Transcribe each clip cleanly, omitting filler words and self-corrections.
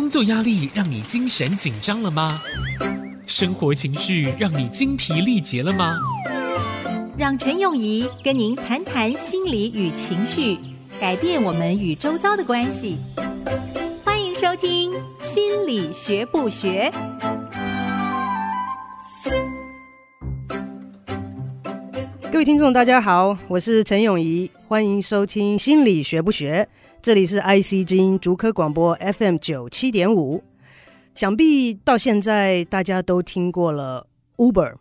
工作压力让你精神紧张了吗？生活情绪让你精疲力竭了吗？让陈永仪跟您谈谈心理与情绪，改变我们与周遭的关系。欢迎收听《心理学不学》。各位听众大家好，我是陈永仪，欢迎收听《心理学不学》，这里是 IC 之音竹科广播 FM97.5。 想必到现在大家都听过了 Uber，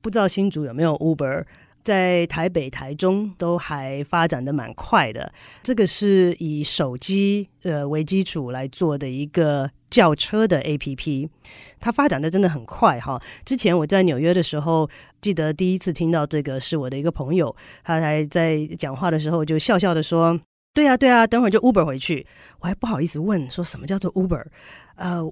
不知道新竹有没有 Uber， 在台北台中都还发展的蛮快的。这个是以手机为基础来做的一个叫车的 APP， 它发展的真的很快哈。之前我在纽约的时候，记得第一次听到这个是我的一个朋友，他还在讲话的时候就笑笑的说，对啊对啊，等会儿就 Uber 回去。我还不好意思问说什么叫做 Uber。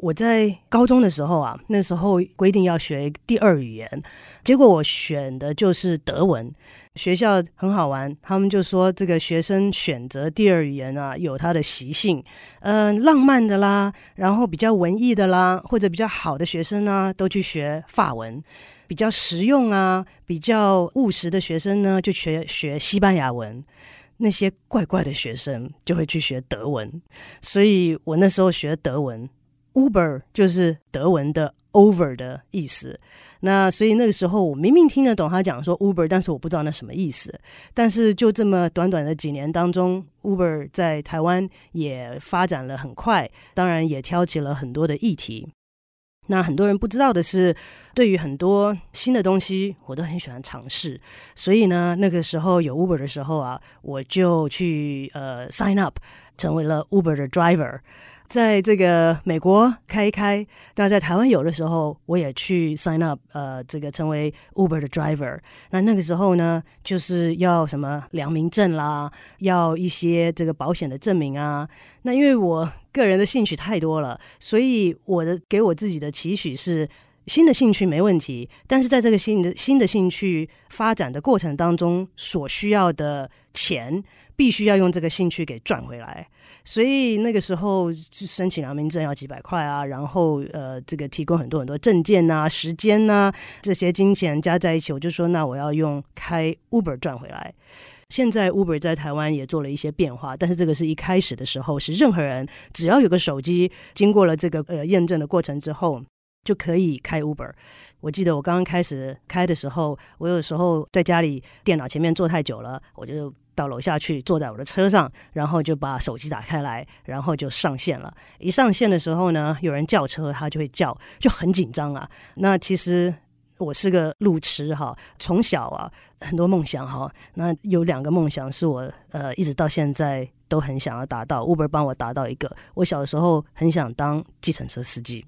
我在高中的时候啊，那时候规定要学第二语言，结果我选的就是德文。学校很好玩，他们就说这个学生选择第二语言啊，有它的习性，浪漫的啦，然后比较文艺的啦，或者比较好的学生啊，都去学法文，比较实用啊，比较务实的学生呢，就学西班牙文。那些怪怪的学生就会去学德文，所以我那时候学德文 Uber 就是德文的 over 的意思。那所以那个时候我明明听得懂他讲说 Uber， 但是我不知道那什么意思。但是就这么短短的几年当中， Uber 在台湾也发展了很快，当然也挑起了很多的议题。那很多人不知道的是，对于很多新的东西我都很喜欢尝试，所以呢那个时候有 Uber 的时候啊，我就去sign up 成为了 Uber 的 driver， 在这个美国开一开。那在台湾有的时候我也去 sign up 这个成为 Uber 的 driver。 那个时候呢就是要什么良民证啦，要一些这个保险的证明啊。那因为我个人的兴趣太多了，所以我的给我自己的期许是新的兴趣没问题，但是在这个新的兴趣发展的过程当中，所需要的钱必须要用这个兴趣给赚回来。所以那个时候申请良民证要几百块啊，然后这个提供很多很多证件啊、时间啊，这些金钱加在一起，我就说那我要用开 Uber 赚回来。现在 Uber 在台湾也做了一些变化，但是这个是一开始的时候，是任何人只要有个手机，经过了这个验证的过程之后就可以开 Uber。 我记得我刚刚开始开的时候，我有时候在家里电脑前面坐太久了，我就到楼下去坐在我的车上，然后就把手机打开来，然后就上线了。一上线的时候呢，有人叫车他就会叫，就很紧张啊。那其实我是个路痴哈，从小啊很多梦想哈，那有两个梦想是我一直到现在都很想要达到， Uber 帮我达到一个。我小时候很想当计程车司机，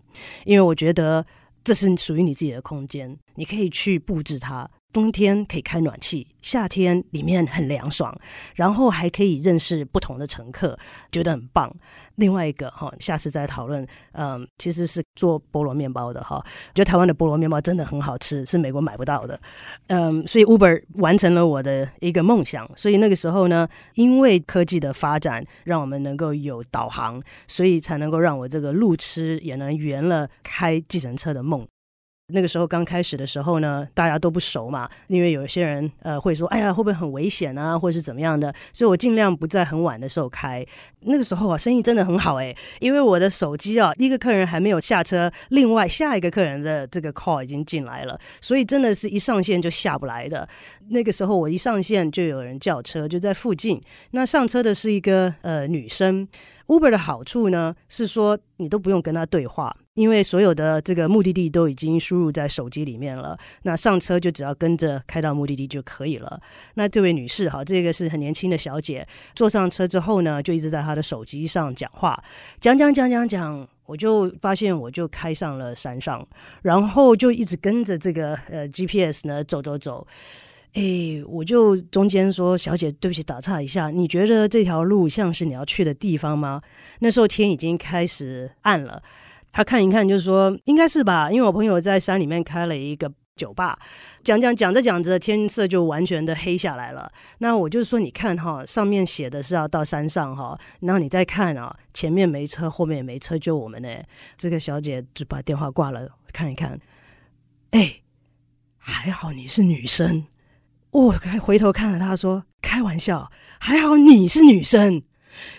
因为我觉得这是属于你自己的空间，你可以去布置它，冬天可以开暖气，夏天里面很凉爽，然后还可以认识不同的乘客，觉得很棒。另外一个下次再讨论，其实是做菠萝面包的，我觉得台湾的菠萝面包真的很好吃，是美国买不到的。所以 Uber 完成了我的一个梦想。所以那个时候呢，因为科技的发展让我们能够有导航，所以才能够让我这个路痴也能圆了开计程车的梦。那个时候刚开始的时候呢，大家都不熟嘛，因为有些人会说，哎呀，会不会很危险啊，或者是怎么样的，所以我尽量不在很晚的时候开。那个时候啊，生意真的很好哎，因为我的手机啊，一个客人还没有下车，另外下一个客人的这个 call 已经进来了，所以真的是一上线就下不来的。那个时候我一上线就有人叫车，就在附近。那上车的是一个女生。 Uber 的好处呢是说你都不用跟她对话，因为所有的这个目的地都已经输入在手机里面了，那上车就只要跟着开到目的地就可以了。那这位女士哈，这个是很年轻的小姐，坐上车之后呢，就一直在她的手机上讲话，讲，我就发现我就开上了山上，然后就一直跟着这个GPS 呢走。哎，我就中间说，小姐对不起打岔一下，你觉得这条路像是你要去的地方吗？那时候天已经开始暗了，他看一看就说应该是吧，因为我朋友在山里面开了一个酒吧讲着讲着天色就完全的黑下来了。那我就说你看哈，上面写的是要到山上哈，然后你再看啊，前面没车后面也没车，就我们呢。这个小姐就把电话挂了，看一看，哎，还好你是女生。我回头看了她说，开玩笑，还好你是女生。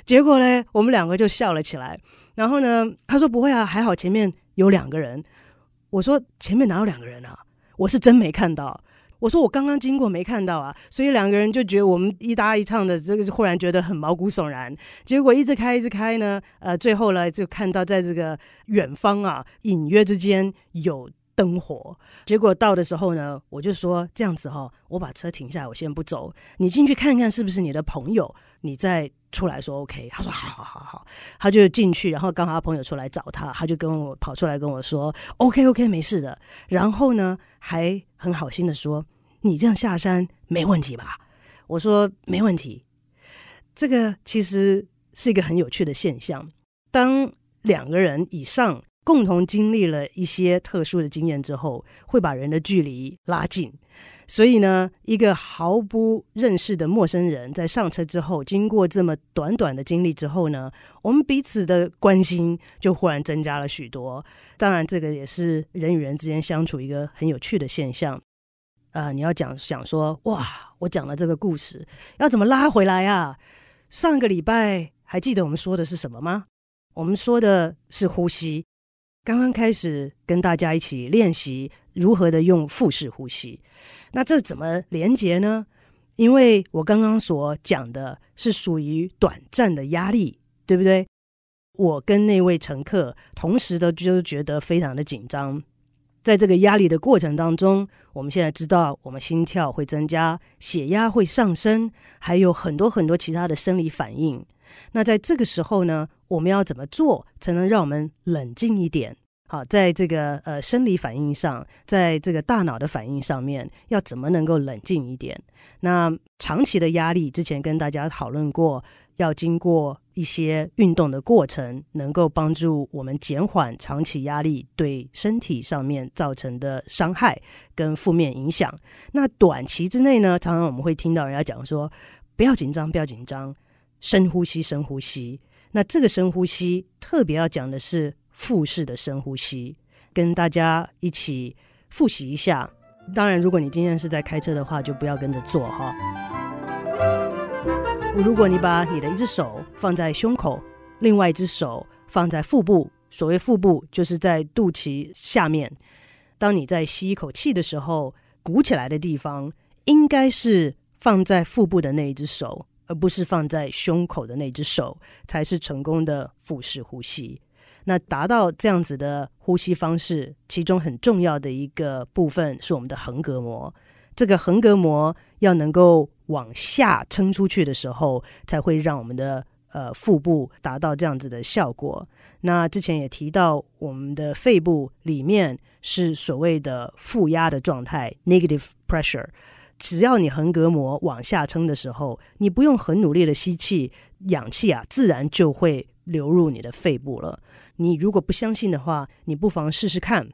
结果呢我们两个就笑了起来。然后呢她说不会啊，还好前面有两个人。我说前面哪有两个人啊，我是真没看到，我说我刚刚经过没看到啊，所以两个人就觉得我们一搭一唱的，这个忽然觉得很毛骨悚然。结果一直开呢，最后呢就看到在这个远方啊，隐约之间有灯火。结果到的时候呢，我就说这样子哈，我把车停下来，我先不走，你进去看看是不是你的朋友，你再出来说 OK。 他说好，他就进去，然后刚好他朋友出来找他，他就跟我跑出来跟我说 OK 没事的，然后呢还很好心的说你这样下山没问题吧。我说没问题。这个其实是一个很有趣的现象，当两个人以上共同经历了一些特殊的经验之后，会把人的距离拉近。所以呢，一个毫不认识的陌生人在上车之后，经过这么短短的经历之后呢，我们彼此的关心就忽然增加了许多。当然这个也是人与人之间相处一个很有趣的现象。你要想说哇，我讲了这个故事要怎么拉回来啊。上个礼拜还记得我们说的是什么吗？我们说的是呼吸。刚刚开始跟大家一起练习如何的用腹式呼吸，那这怎么连结呢？因为我刚刚所讲的是属于短暂的压力，对不对？我跟那位乘客同时的就觉得非常的紧张，在这个压力的过程当中，我们现在知道我们心跳会增加，血压会上升，还有很多其他的生理反应。那在这个时候呢，我们要怎么做才能让我们冷静一点？好，在这个生理反应上，在这个大脑的反应上面，要怎么能够冷静一点？那长期的压力，之前跟大家讨论过，要经过一些运动的过程，能够帮助我们减缓长期压力对身体上面造成的伤害跟负面影响。那短期之内呢，常常我们会听到人家讲说，不要紧张，深呼吸。那这个深呼吸特别要讲的是腹式的深呼吸，跟大家一起复习一下。当然如果你今天是在开车的话，就不要跟着做哈。如果你把你的一只手放在胸口，另外一只手放在腹部，所谓腹部就是在肚脐下面，当你在吸一口气的时候，鼓起来的地方应该是放在腹部的那一只手，而不是放在胸口的那只手，才是成功的腹式呼吸。那达到这样子的呼吸方式，其中很重要的一个部分是我们的横膈膜。这个横膈膜要能够往下撑出去的时候，才会让我们的腹部达到这样子的效果。那之前也提到，我们的肺部里面是所谓的负压的状态 （negative pressure）。只要你横膈膜往下撑的时候，你不用很努力的吸气，氧气啊自然就会流入你的肺部了。你如果不相信的话，你不妨试试看，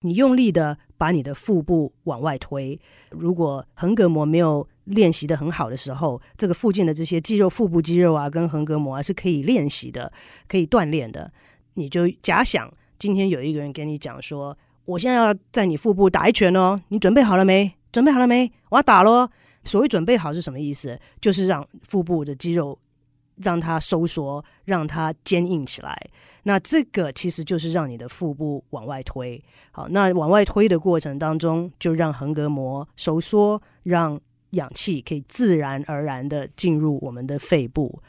你用力的把你的腹部往外推。如果横膈膜没有练习的很好的时候，这个附近的这些肌肉，腹部肌肉啊跟横膈膜啊是可以练习的，可以锻炼的。你就假想今天有一个人跟你讲说，我现在要在你腹部打一拳哦，你准备好了没？我要打咯。所谓准备好是什么意思？就是让腹部的肌肉让它收缩，让它坚硬起来。那这个其实就是让你的腹部往外推。好，那往外推的过程当中，就让横膈膜收缩，让氧气可以自然而然的进入我们的肺部。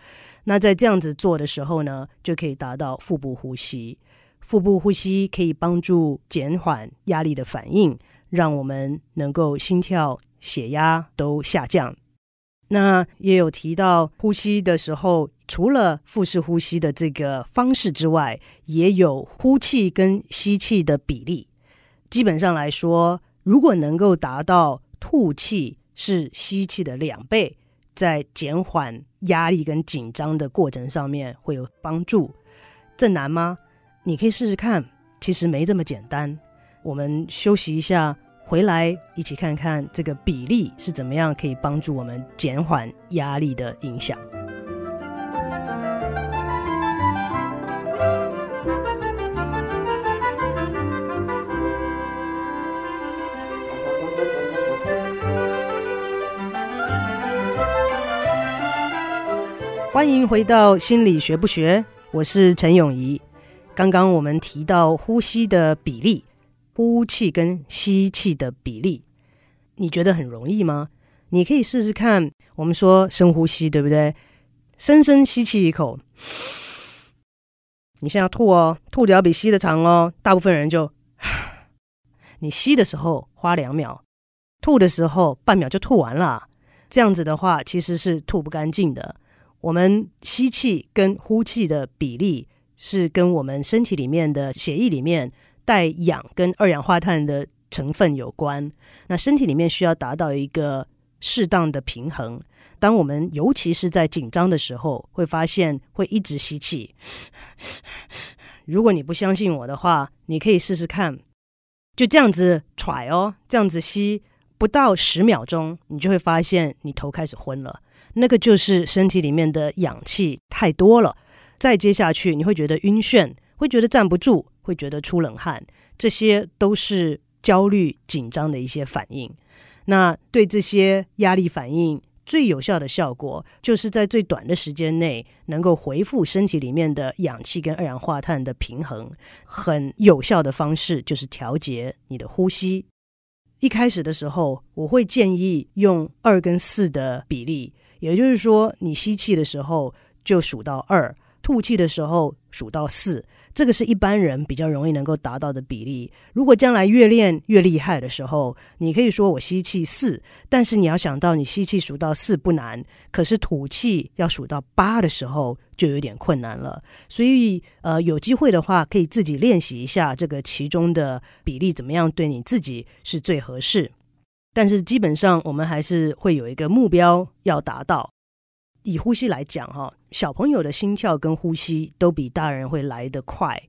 那在这样子做的时候呢，就可以达到腹部呼吸。腹部呼吸可以帮助减缓压力的反应，让我们能够心跳、血压都下降。那也有提到呼吸的时候，除了腹式呼吸的这个方式之外，也有呼气跟吸气的比例。基本上来说，如果能够达到吐气是吸气的2倍，在减缓压力跟紧张的过程上面会有帮助。这难吗？你可以试试看，其实没这么简单。我们休息一下，回来一起看看这个比例是怎么样可以帮助我们减缓压力的影响。欢迎回到心理学不学，我是陈永仪。刚刚我们提到呼吸的比例，呼气跟吸气的比例，你觉得很容易吗？你可以试试看，我们说深呼吸，对不对？深深吸气一口，你现在要吐哦，吐的要比吸的长哦。大部分人就，你吸的时候花2秒，吐的时候半秒就吐完了，这样子的话其实是吐不干净的。我们吸气跟呼气的比例是跟我们身体里面的血液里面带氧跟2氧化碳的成分有关。那身体里面需要达到一个适当的平衡。当我们尤其是在紧张的时候，会发现会一直吸气。如果你不相信我的话，你可以试试看，就这样子揣哦，这样子吸，不到10秒钟，你就会发现你头开始昏了。那个就是身体里面的氧气太多了，再接下去你会觉得晕眩，会觉得站不住，会觉得出冷汗，这些都是焦虑紧张的一些反应。那对这些压力反应最有效的效果，就是在最短的时间内能够恢复身体里面的氧气跟2氧化碳的平衡。很有效的方式就是调节你的呼吸。一开始的时候，我会建议用2跟4的比例，也就是说你吸气的时候就数到2，吐气的时候数到4，这个是一般人比较容易能够达到的比例。如果将来越练越厉害的时候，你可以说我吸气4，但是你要想到你吸气数到4不难，可是吐气要数到8的时候就有点困难了。所以有机会的话可以自己练习一下这个其中的比例怎么样对你自己是最合适。但是基本上我们还是会有一个目标要达到。以呼吸来讲，小朋友的心跳跟呼吸都比大人会来得快，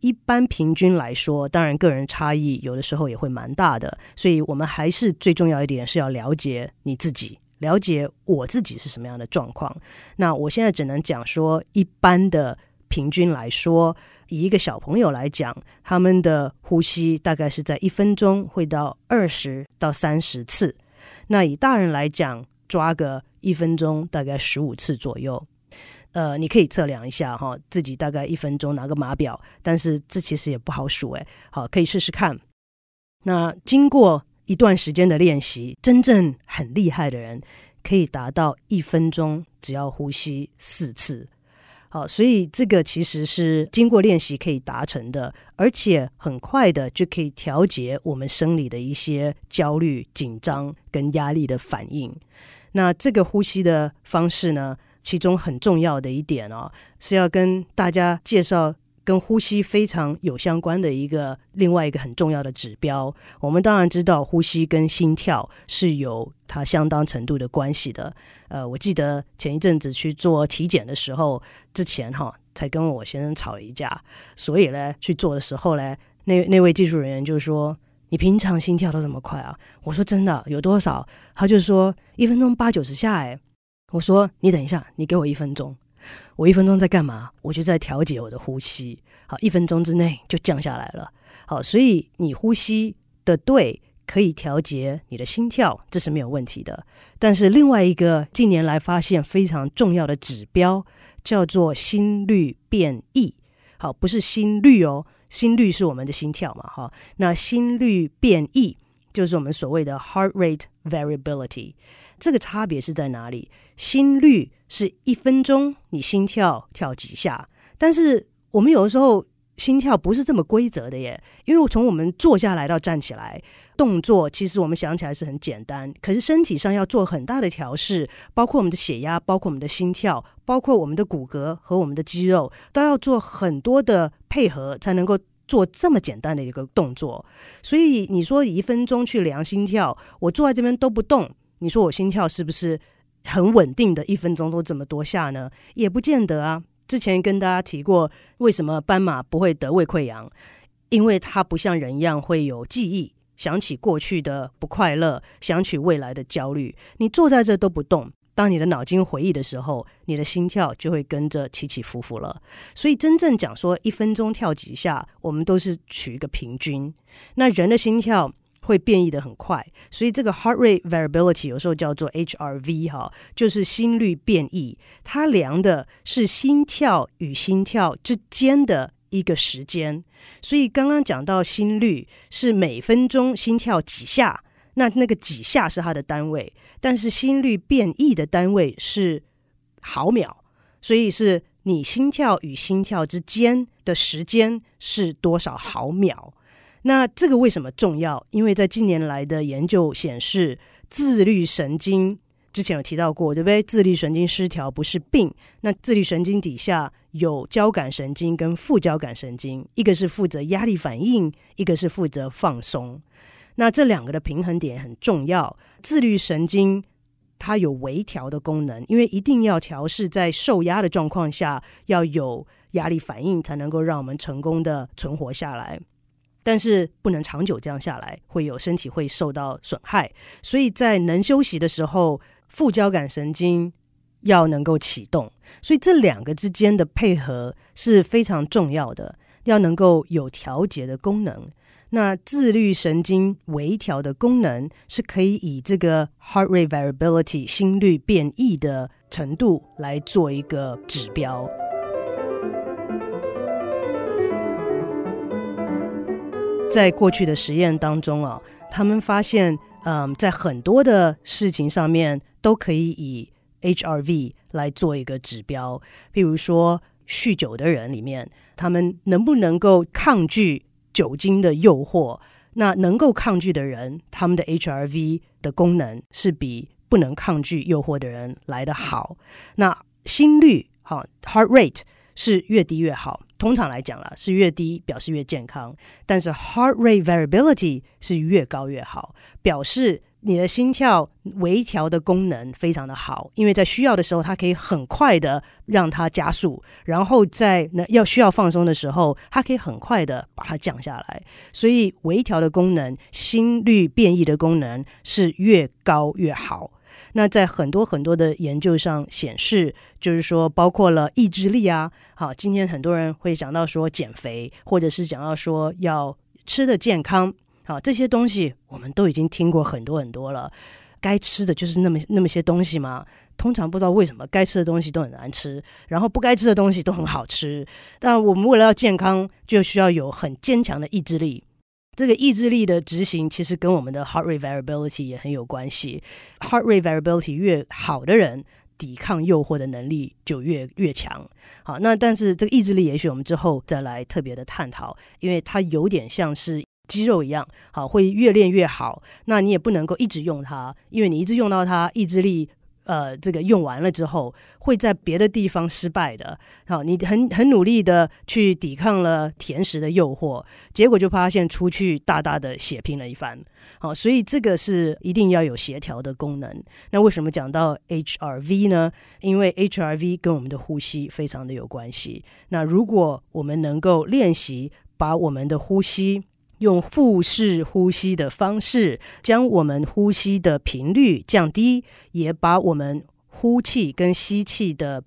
一般平均来说，当然个人差异有的时候也会蛮大的，所以我们还是最重要一点是要了解你自己，了解我自己是什么样的状况。那我现在只能讲说一般的平均来说，以一个小朋友来讲，他们的呼吸大概是在1分钟会到20到30次，那以大人来讲抓个1分钟大概15次左右。你可以测量一下哈，自己大概1分钟拿个码表，但是这其实也不好数哎。好，可以试试看。那经过一段时间的练习，真正很厉害的人可以达到1分钟只要呼吸4次。好，所以这个其实是经过练习可以达成的，而且很快的就可以调节我们生理的一些焦虑、紧张跟压力的反应。那这个呼吸的方式呢，其中很重要的一点哦，是要跟大家介绍跟呼吸非常有相关的一个另外一个很重要的指标。我们当然知道呼吸跟心跳是有它相当程度的关系的。我记得前一阵子去做体检的时候，之前才跟我先生吵了一架，所以呢去做的时候呢，那位技术人员就说，你平常心跳都这么快啊？我说真的，有多少？他就说1分钟80-90下哎。我说你等一下，你给我1分钟。我1分钟在干嘛？我就在调节我的呼吸。好，1分钟之内就降下来了。好，所以你呼吸的对，可以调节你的心跳，这是没有问题的。但是另外一个近年来发现非常重要的指标叫做心率变异。好，不是心率哦，心率是我们的心跳嘛，哈。那心率变异就是我们所谓的 Heart Rate Variability。 这个差别是在哪里？心率是1分钟你心跳跳几下，但是我们有的时候心跳不是这么规则的耶，因为从我们坐下来到站起来，动作其实我们想起来是很简单，可是身体上要做很大的调试，包括我们的血压，包括我们的心跳，包括我们的骨骼和我们的肌肉，都要做很多的配合才能够做这么简单的一个动作。所以你说1分钟去量心跳，我坐在这边都不动，你说我心跳是不是很稳定的1分钟都这么多下呢？也不见得啊。之前跟大家提过，为什么斑马不会得胃溃疡，因为它不像人一样会有记忆，想起过去的不快乐，想起未来的焦虑，你坐在这都不动，当你的脑筋回忆的时候，你的心跳就会跟着起起伏伏了。所以真正讲说一分钟跳几下，我们都是取一个平均。那人的心跳会变异的很快，所以这个 Heart Rate Variability 有时候叫做 HRV 哈，就是心率变异，它量的是心跳与心跳之间的一个时间。所以刚刚讲到心率是每分钟心跳几下，那个几下是它的单位，但是心率变异的单位是毫秒，所以是你心跳与心跳之间的时间是多少毫秒。那这个为什么重要？因为在近年来的研究显示，自律神经之前有提到过，对不对？自律神经失调不是病，那自律神经底下有交感神经跟副交感神经，一个是负责压力反应，一个是负责放松。那这两个的平衡点很重要。自律神经它有微调的功能，因为一定要调试在受压的状况下，要有压力反应才能够让我们成功的存活下来。但是不能长久这样下来，会有身体会受到损害。所以在能休息的时候，副交感神经要能够启动，所以这两个之间的配合是非常重要的，要能够有调节的功能。那自律神经微调的功能是可以以这个 heart rate variability 心率变异的程度来做一个指标。在过去的实验当中啊，他们发现在很多的事情上面都可以以 HRV 来做一个指标。比如说酗酒的人里面，他们能不能够抗拒酒精的诱惑，那能够抗拒的人，他们的 HRV 的功能是比不能抗拒诱惑的人来得好。那心率 Heart Rate 是越低越好，通常来讲啦，是越低表示越健康，但是 Heart Rate Variability 是越高越好，表示你的心跳微调的功能非常的好，因为在需要的时候它可以很快的让它加速，然后在要需要放松的时候它可以很快的把它降下来。所以微调的功能，心率变异的功能是越高越好。那在很多的研究上显示，就是说包括了意志力啊，好，今天很多人会讲到说减肥，或者是讲到说要吃的健康，好，这些东西我们都已经听过很多了，该吃的就是那么些东西嘛。通常不知道为什么该吃的东西都很难吃，然后不该吃的东西都很好吃。但我们为了要健康，就需要有很坚强的意志力。这个意志力的执行其实跟我们的 Heart Rate Variability 也很有关系。Heart Rate Variability 越好的人，抵抗诱惑的能力就越强。好，那但是这个意志力也许我们之后再来特别的探讨，因为它有点像是肌肉一样，好，会越练越好。那你也不能够一直用它，因为你一直用到它，意志力这个用完了之后，会在别的地方失败的。好，你很努力的去抵抗了甜食的诱惑，结果就发现出去大大的血拼了一番。好，所以这个是一定要有协调的功能。那为什么讲到 HRV 呢？因为 HRV 跟我们的呼吸非常的有关系。那如果我们能够练习把我们的呼吸用腹式呼吸的方式，将我们呼吸的频率降低，也把我们呼气跟吸气的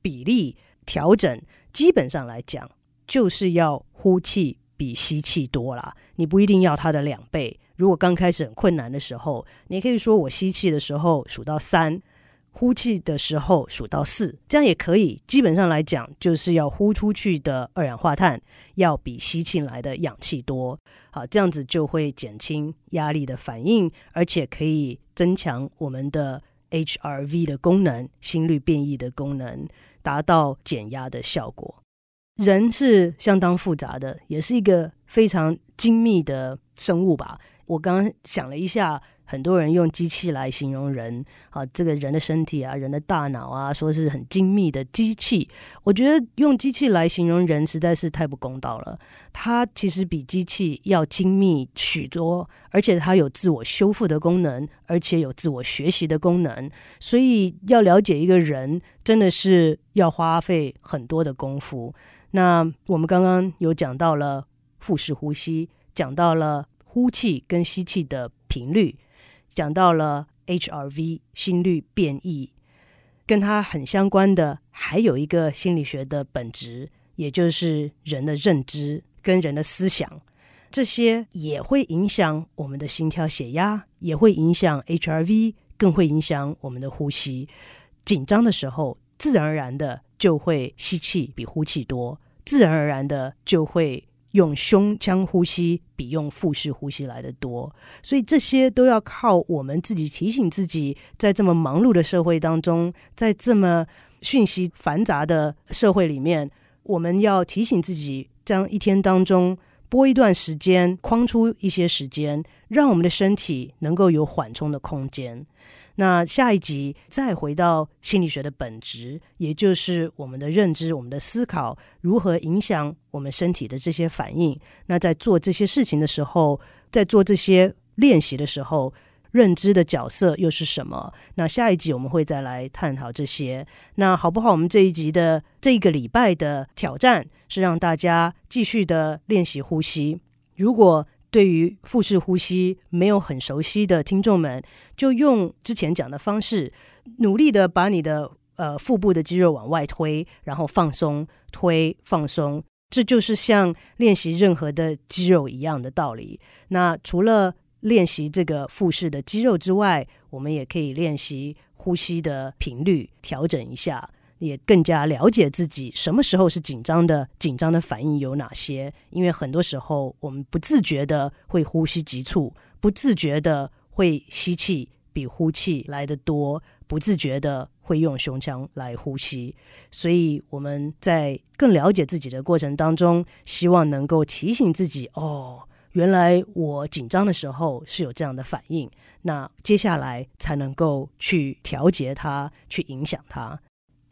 比例调整，基本上来讲就是要呼气比吸气多啦。你不一定要它的2倍，如果刚开始很困难的时候，你可以说我吸气的时候数到3，呼气的时候数到4，这样也可以。基本上来讲，就是要呼出去的二氧化碳要比吸进来的氧气多，好，这样子就会减轻压力的反应，而且可以增强我们的 HRV 的功能，心率变异的功能，达到减压的效果。人是相当复杂的，也是一个非常精密的生物吧。我刚刚想了一下，很多人用机器来形容人，啊，这个人的身体啊，人的大脑啊，说是很精密的机器。我觉得用机器来形容人实在是太不公道了。它其实比机器要精密许多，而且它有自我修复的功能，而且有自我学习的功能。所以要了解一个人，真的是要花费很多的功夫。那我们刚刚有讲到了腹式呼吸，讲到了呼气跟吸气的频率，讲到了 HRV 心率变异，跟它很相关的还有一个心理学的本质，也就是人的认知跟人的思想，这些也会影响我们的心跳血压，也会影响 HRV， 更会影响我们的呼吸。紧张的时候自然而然的就会吸气比呼气多，自然而然的就会用胸腔呼吸比用腹式呼吸来得多，所以这些都要靠我们自己提醒自己，在这么忙碌的社会当中，在这么讯息繁杂的社会里面，我们要提醒自己，这样一天当中拨一段时间，框出一些时间，让我们的身体能够有缓冲的空间。那下一集再回到心理学的本质，也就是我们的认知，我们的思考如何影响我们身体的这些反应。那在做这些事情的时候，在做这些练习的时候，认知的角色又是什么？那下一集我们会再来探讨这些。那好不好，我们这一集的这个礼拜的挑战是让大家继续的练习呼吸。如果对于腹式呼吸没有很熟悉的听众们，就用之前讲的方式，努力的把你的腹部的肌肉往外推，然后放松，推，放松，这就是像练习任何的肌肉一样的道理。那除了练习这个腹式的肌肉之外，我们也可以练习呼吸的频率，调整一下，也更加了解自己什么时候是紧张的，紧张的反应有哪些。因为很多时候我们不自觉的会呼吸急促，不自觉的会吸气比呼气来得多，不自觉的会用胸腔来呼吸。所以我们在更了解自己的过程当中，希望能够提醒自己，哦，原来我紧张的时候是有这样的反应，那接下来才能够去调节它，去影响它。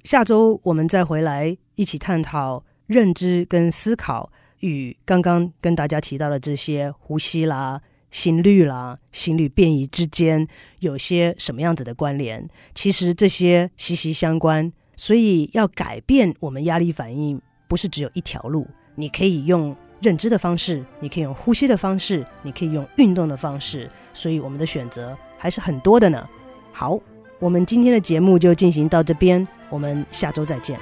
下周我们再回来一起探讨认知跟思考与刚刚跟大家提到的这些呼吸啦、心率啦、心率变异之间有些什么样子的关联。其实这些息息相关，所以要改变我们压力反应不是只有一条路，你可以用认知的方式，你可以用呼吸的方式，你可以用运动的方式，所以我们的选择还是很多的呢。好，我们今天的节目就进行到这边，我们下周再见。